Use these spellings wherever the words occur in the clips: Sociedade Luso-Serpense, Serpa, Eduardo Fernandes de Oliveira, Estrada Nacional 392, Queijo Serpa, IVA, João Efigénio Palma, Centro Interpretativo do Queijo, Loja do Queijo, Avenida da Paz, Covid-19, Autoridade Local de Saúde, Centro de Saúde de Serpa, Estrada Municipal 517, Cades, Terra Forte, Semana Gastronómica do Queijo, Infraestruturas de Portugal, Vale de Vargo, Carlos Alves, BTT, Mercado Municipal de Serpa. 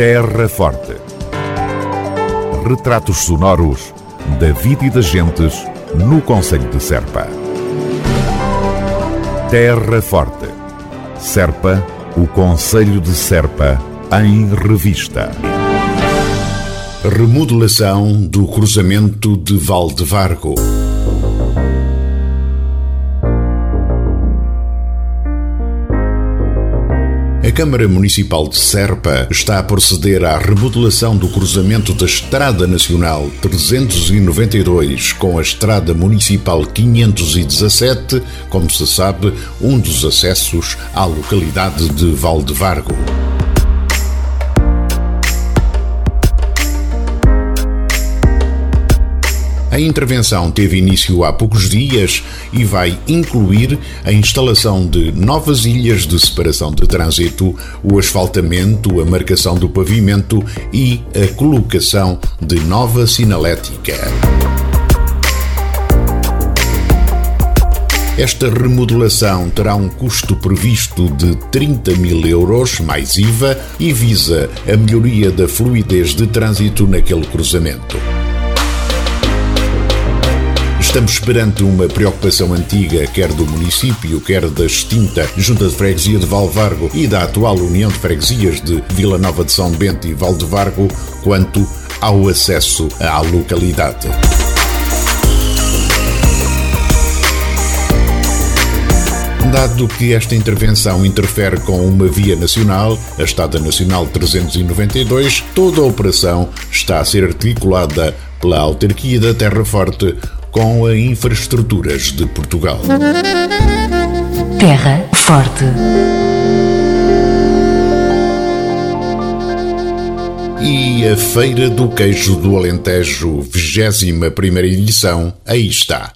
Terra Forte. Retratos sonoros da vida e das gentes no concelho de Serpa. Terra Forte. Serpa, o concelho de Serpa, em revista. Remodelação do cruzamento de Vale de Vargo. A Câmara Municipal de Serpa está a proceder à remodelação do cruzamento da Estrada Nacional 392 com a Estrada Municipal 517, como se sabe, um dos acessos à localidade de Vale de Vargo. A intervenção teve início há poucos dias e vai incluir a instalação de novas ilhas de separação de trânsito, o asfaltamento, a marcação do pavimento e a colocação de nova sinalética. Esta remodelação terá um custo previsto de 30 mil euros, mais IVA, e visa a melhoria da fluidez de trânsito naquele cruzamento. Estamos perante uma preocupação antiga, quer do município, quer da extinta Junta de Freguesia de Valvargo e da atual União de Freguesias de Vila Nova de São Bento e Vale de Vargo, quanto ao acesso à localidade. Dado que esta intervenção interfere com uma via nacional, a Estrada Nacional 392, toda a operação está a ser articulada pela autarquia da Terra Forte com a Infraestruturas de Portugal. Terra Forte. E a Feira do Queijo do Alentejo, 21ª edição, aí está.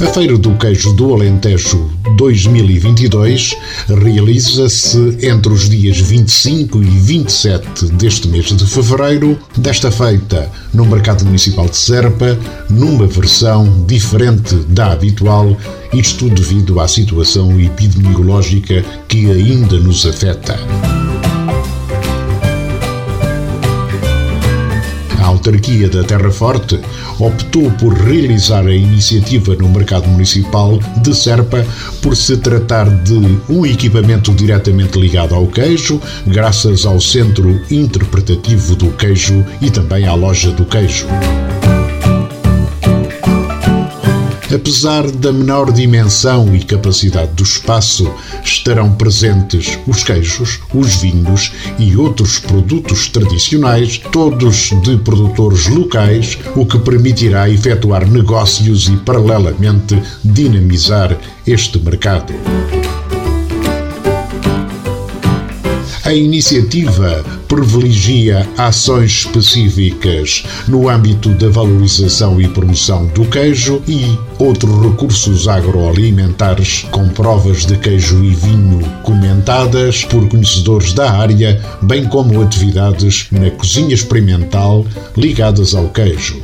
A Feira do Queijo do Alentejo 2022 realiza-se entre os dias 25 e 27 deste mês de fevereiro, desta feita no Mercado Municipal de Serpa, numa versão diferente da habitual, isto devido à situação epidemiológica que ainda nos afeta. A autarquia da Terra Forte optou por realizar a iniciativa no Mercado Municipal de Serpa por se tratar de um equipamento diretamente ligado ao queijo, graças ao Centro Interpretativo do Queijo e também à Loja do Queijo. Apesar da menor dimensão e capacidade do espaço, estarão presentes os queijos, os vinhos e outros produtos tradicionais, todos de produtores locais, o que permitirá efetuar negócios e, paralelamente, dinamizar este mercado. A iniciativa privilegia ações específicas no âmbito da valorização e promoção do queijo e outros recursos agroalimentares, com provas de queijo e vinho comentadas por conhecedores da área, bem como atividades na cozinha experimental ligadas ao queijo.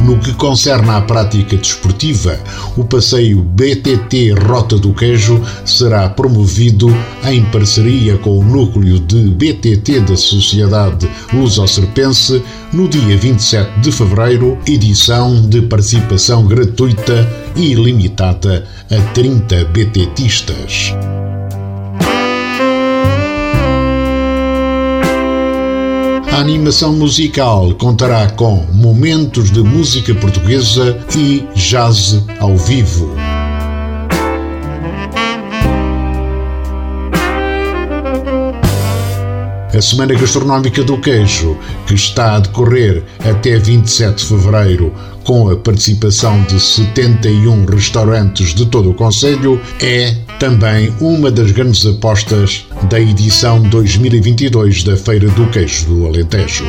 No que concerne à prática desportiva, o passeio BTT Rota do Queijo será promovido em parceria com o núcleo de BTT da Sociedade Luso-Serpense no dia 27 de fevereiro, edição de participação gratuita e limitada a 30 BTTistas. A animação musical contará com momentos de música portuguesa e jazz ao vivo. A Semana Gastronómica do Queijo, que está a decorrer até 27 de fevereiro, com a participação de 71 restaurantes de todo o concelho, é também uma das grandes apostas da edição 2022 da Feira do Queijo do Alentejo.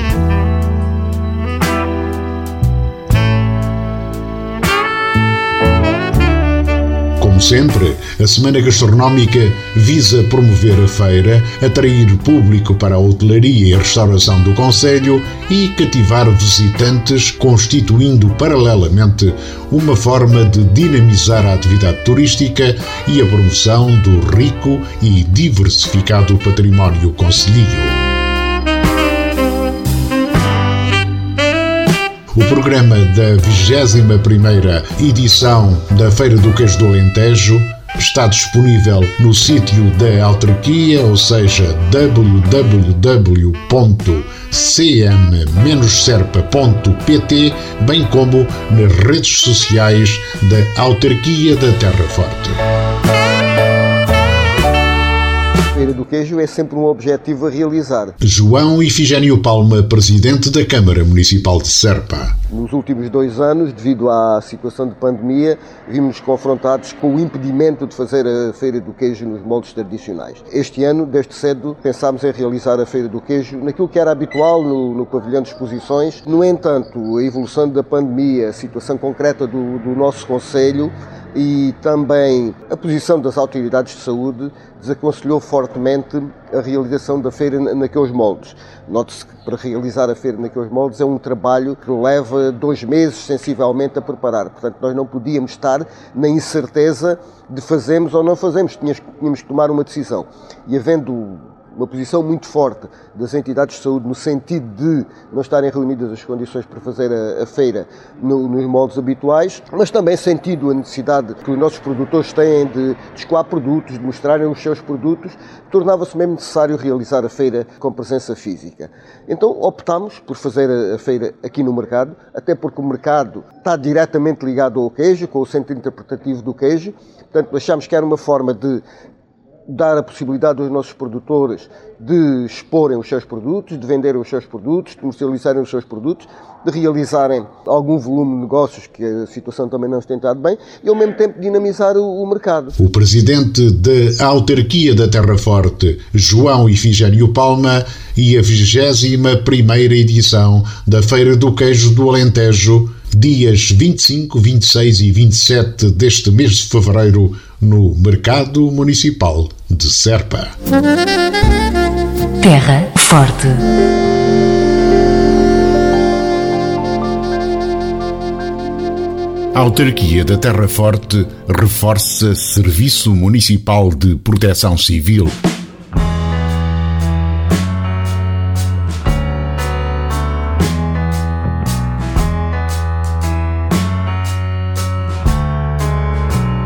Como sempre, a Semana Gastronómica visa promover a feira, atrair público para a hotelaria e restauração do concelho e cativar visitantes, constituindo paralelamente uma forma de dinamizar a atividade turística e a promoção do rico e diversificado património concelhio. O programa da 21ª edição da Feira do Queijo do Alentejo está disponível no sítio da autarquia, ou seja, www.cm-serpa.pt, bem como nas redes sociais da autarquia da Terra Forte. A Feira do Queijo é sempre um objetivo a realizar. João Efigénio Palma, presidente da Câmara Municipal de Serpa. Nos últimos 2 anos, devido à situação de pandemia, vimos confrontados com o impedimento de fazer a Feira do Queijo nos moldes tradicionais. Este ano, desde cedo, pensámos em realizar a Feira do Queijo naquilo que era habitual no pavilhão de exposições. No entanto, a evolução da pandemia, a situação concreta do nosso concelho e também a posição das autoridades de saúde desaconselhou fortemente a realização da feira naqueles moldes. Note-se que para realizar a feira naqueles moldes é um trabalho que leva 2 meses sensivelmente a preparar. Portanto, nós não podíamos estar na incerteza de fazermos ou não fazermos. Tínhamos que tomar uma decisão. E havendo uma posição muito forte das entidades de saúde no sentido de não estarem reunidas as condições para fazer a feira nos moldes habituais, mas também sentido a necessidade que os nossos produtores têm de escoar produtos, de mostrarem os seus produtos, tornava-se mesmo necessário realizar a feira com presença física. Então optámos por fazer a feira aqui no mercado, até porque o mercado está diretamente ligado ao queijo, com o Centro Interpretativo do Queijo, portanto achámos que era uma forma de dar a possibilidade aos nossos produtores de exporem os seus produtos, de venderem os seus produtos, de comercializarem os seus produtos, de realizarem algum volume de negócios, que a situação também não tem estado bem, e ao mesmo tempo dinamizar o mercado. O presidente da autarquia da Terra Forte, João Efigénio Palma, e a 21ª edição da Feira do Queijo do Alentejo, dias 25, 26 e 27 deste mês de fevereiro, no Mercado Municipal de Serpa. Terra Forte. A autarquia da Terra Forte reforça Serviço Municipal de Proteção Civil.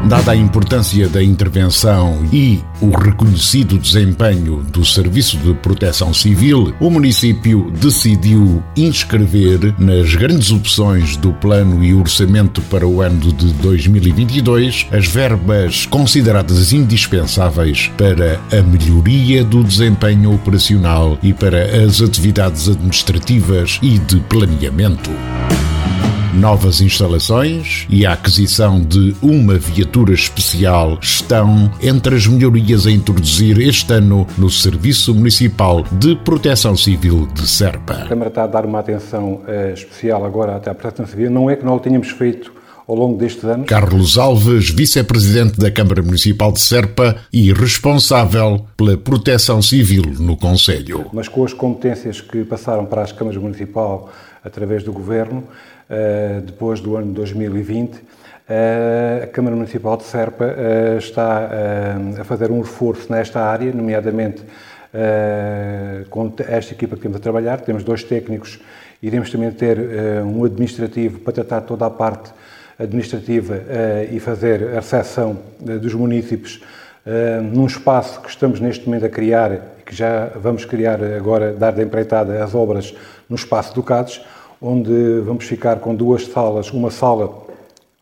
Dada a importância da intervenção e o reconhecido desempenho do Serviço de Proteção Civil, o município decidiu inscrever nas grandes opções do Plano e Orçamento para o ano de 2022 as verbas consideradas indispensáveis para a melhoria do desempenho operacional e para as atividades administrativas e de planeamento. Novas instalações e a aquisição de uma viatura especial estão entre as melhorias a introduzir este ano no Serviço Municipal de Proteção Civil de Serpa. A Câmara está a dar uma atenção especial agora até à Proteção Civil. Não é que não o tínhamos feito ao longo destes anos. Carlos Alves, vice-presidente da Câmara Municipal de Serpa e responsável pela proteção civil no concelho. Mas com as competências que passaram para as câmaras municipais através do Governo, depois do ano 2020, a Câmara Municipal de Serpa está a fazer um reforço nesta área, nomeadamente com esta equipa que temos a trabalhar. Temos 2 técnicos, iremos também ter um administrativo para tratar toda a parte administrativa e fazer a recepção dos munícipes num espaço que estamos neste momento a criar, que já vamos criar agora, dar de empreitada as obras no espaço do Cades, onde vamos ficar com 2 salas, uma sala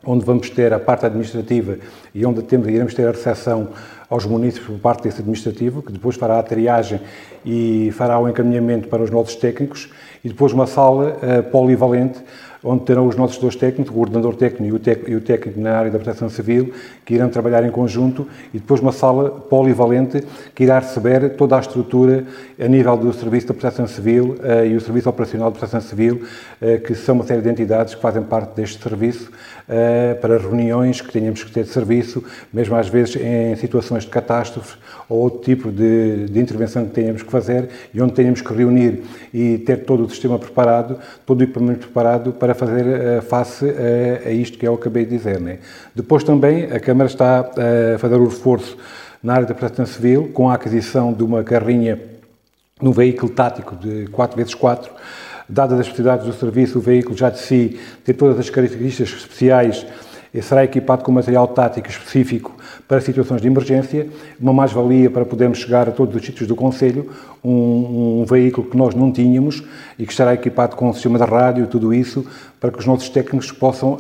onde vamos ter a parte administrativa e onde iremos ter a recepção aos munícipes por parte desse administrativo, que depois fará a triagem e fará o encaminhamento para os nossos técnicos, e depois uma sala polivalente, onde terão os nossos dois técnicos, o coordenador técnico e o técnico na área da proteção civil, que irão trabalhar em conjunto, e depois uma sala polivalente que irá receber toda a estrutura a nível do Serviço da Proteção Civil e o Serviço Operacional de Proteção Civil, que são uma série de entidades que fazem parte deste serviço, para reuniões que tenhamos que ter de serviço, mesmo às vezes em situações de catástrofe ou outro tipo de intervenção que tenhamos que fazer e onde tenhamos que reunir e ter todo o sistema preparado, todo o equipamento preparado para fazer face a isto que eu acabei de dizer, né? Depois também a Câmara está a fazer o reforço na área da proteção civil com a aquisição de uma carrinha, num veículo tático de 4x4, dadas as possibilidades do serviço, o veículo já de si tem todas as características especiais e será equipado com material tático específico para situações de emergência, uma mais-valia para podermos chegar a todos os sítios do Concelho, um veículo que nós não tínhamos e que estará equipado com um sistema de rádio e tudo isso, para que os nossos técnicos possam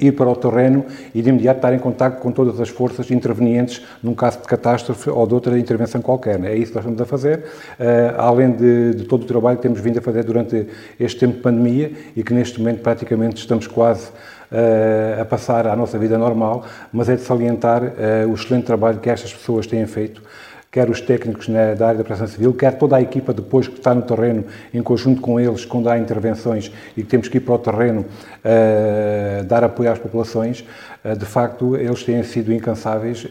ir para o terreno e de imediato estar em contacto com todas as forças intervenientes num caso de catástrofe ou de outra intervenção qualquer, né? É isso que nós estamos a fazer, além de todo o trabalho que temos vindo a fazer durante este tempo de pandemia e que neste momento praticamente estamos quase a passar à nossa vida normal, mas é de salientar o excelente trabalho que estas pessoas têm feito, quer os técnicos da área da proteção civil, quer toda a equipa depois que está no terreno, em conjunto com eles, quando há intervenções e que temos que ir para o terreno dar apoio às populações, de facto, eles têm sido incansáveis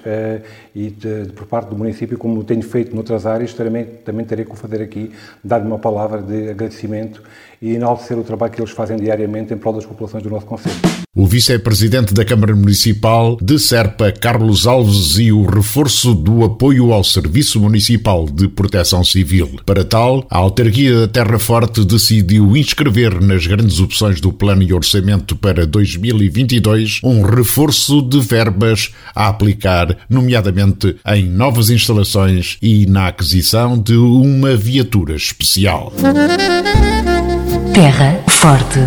e, por parte do município, como tenho feito noutras áreas, também terei que fazer aqui, dar-lhe uma palavra de agradecimento e enaltecer o trabalho que eles fazem diariamente em prol das populações do nosso concelho. O vice-presidente da Câmara Municipal de Serpa, Carlos Alves, e o reforço do apoio ao Serviço Municipal de Proteção Civil. Para tal, a autarquia da Terra Forte decidiu inscrever nas grandes opções do Plano e Orçamento para 2022 um reforço de verbas a aplicar, nomeadamente em novas instalações e na aquisição de uma viatura especial. Terra Forte.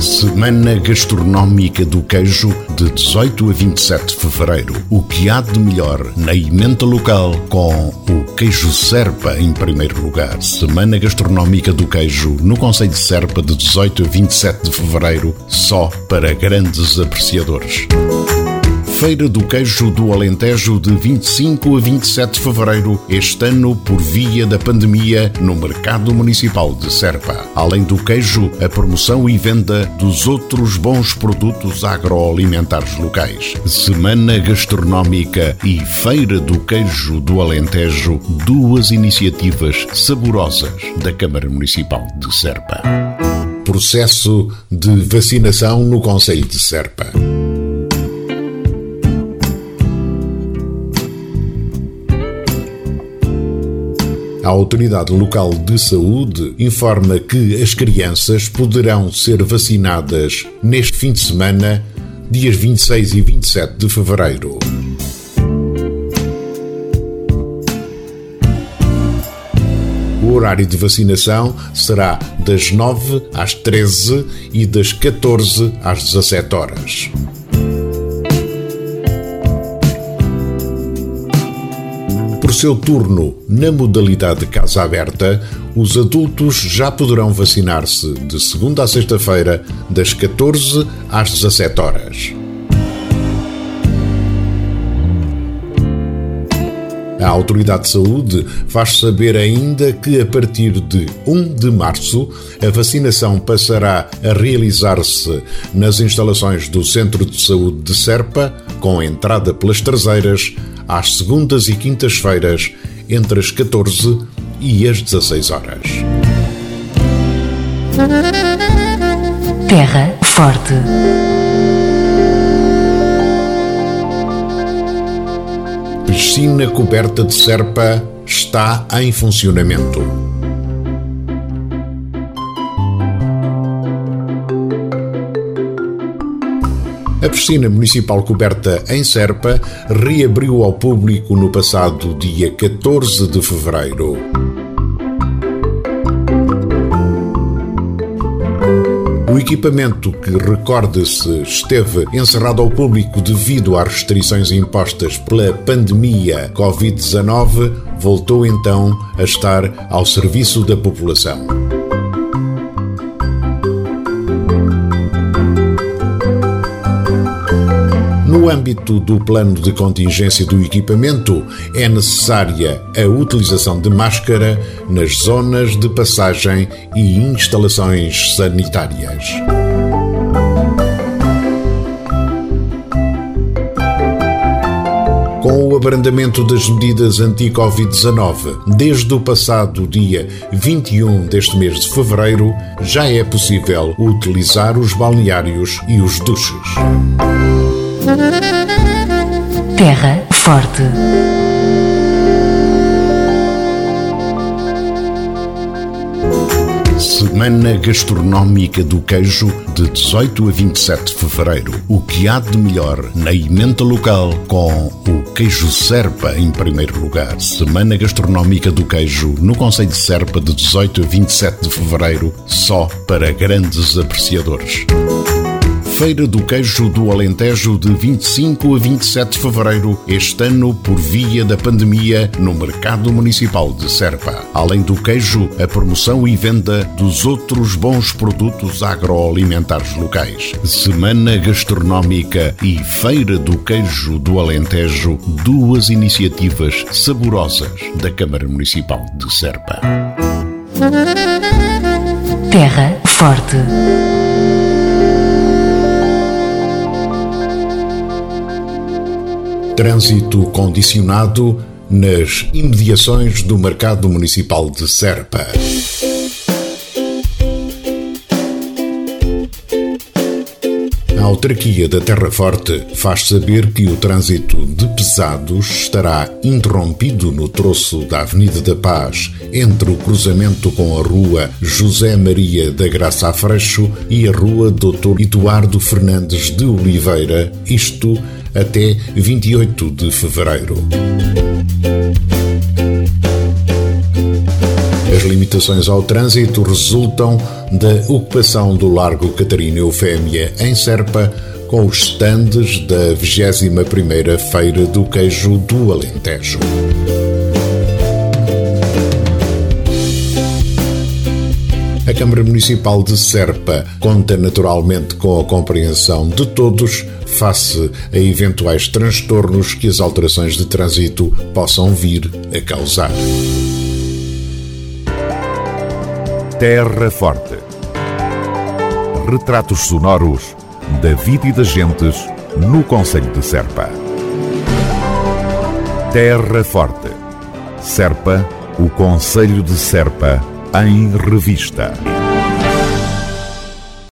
Semana Gastronómica do Queijo, de 18 a 27 de fevereiro. O que há de melhor na ementa local com o Queijo Serpa em primeiro lugar. Semana Gastronómica do Queijo no Concelho de Serpa, de 18 a 27 de fevereiro, só para grandes apreciadores. Feira do Queijo do Alentejo, de 25 a 27 de fevereiro, este ano por via da pandemia, no Mercado Municipal de Serpa. Além do queijo, a promoção e venda dos outros bons produtos agroalimentares locais. Semana Gastronómica e Feira do Queijo do Alentejo, duas iniciativas saborosas da Câmara Municipal de Serpa. Processo de vacinação no Concelho de Serpa. A Autoridade Local de Saúde informa que as crianças poderão ser vacinadas neste fim de semana, dias 26 e 27 de fevereiro. O horário de vacinação será das 9 às 13 e das 14 às 17 horas. No seu turno, na modalidade Casa Aberta, os adultos já poderão vacinar-se de segunda a sexta-feira, das 14 às 17 horas. A Autoridade de Saúde faz saber ainda que, a partir de 1 de março, a vacinação passará a realizar-se nas instalações do Centro de Saúde de Serpa, com entrada pelas traseiras, às segundas e quintas-feiras, entre as 14 e as 16 horas. Terra Forte. Piscina coberta de Serpa está em funcionamento. A piscina municipal coberta em Serpa reabriu ao público no passado dia 14 de fevereiro. O O equipamento, que recorda-se esteve encerrado ao público devido às restrições impostas pela pandemia Covid-19, voltou então a estar ao serviço da população. No âmbito do plano de contingência do equipamento, é necessária a utilização de máscara nas zonas de passagem e instalações sanitárias. Com o abrandamento das medidas anti-Covid-19, desde o passado dia 21 deste mês de fevereiro, já é possível utilizar os balneários e os duches. Terra Forte. Semana Gastronómica do Queijo, de 18 a 27 de fevereiro. O que há de melhor na ementa local, com o Queijo Serpa em primeiro lugar. Semana Gastronómica do Queijo no concelho de Serpa, de 18 a 27 de fevereiro, só para grandes apreciadores. Feira do Queijo do Alentejo, de 25 a 27 de fevereiro, este ano por via da pandemia, no Mercado Municipal de Serpa. Além do queijo, a promoção e venda dos outros bons produtos agroalimentares locais. Semana Gastronómica e Feira do Queijo do Alentejo, duas iniciativas saborosas da Câmara Municipal de Serpa. Terra Forte. Trânsito condicionado nas imediações do Mercado Municipal de Serpa. A autarquia da Terra Forte faz saber que o trânsito de pesados estará interrompido no troço da Avenida da Paz, entre o cruzamento com a Rua José Maria da Graça Freixo e a Rua Dr. Eduardo Fernandes de Oliveira, isto até 28 de fevereiro. As limitações ao trânsito resultam da ocupação do Largo Catarina Eufémia, em Serpa, com os stands da 21ª Feira do Queijo do Alentejo. A Câmara Municipal de Serpa conta naturalmente com a compreensão de todos face a eventuais transtornos que as alterações de trânsito possam vir a causar. Terra Forte. Retratos sonoros da vida e das gentes no concelho de Serpa. Terra Forte. Serpa, o concelho de Serpa, em revista.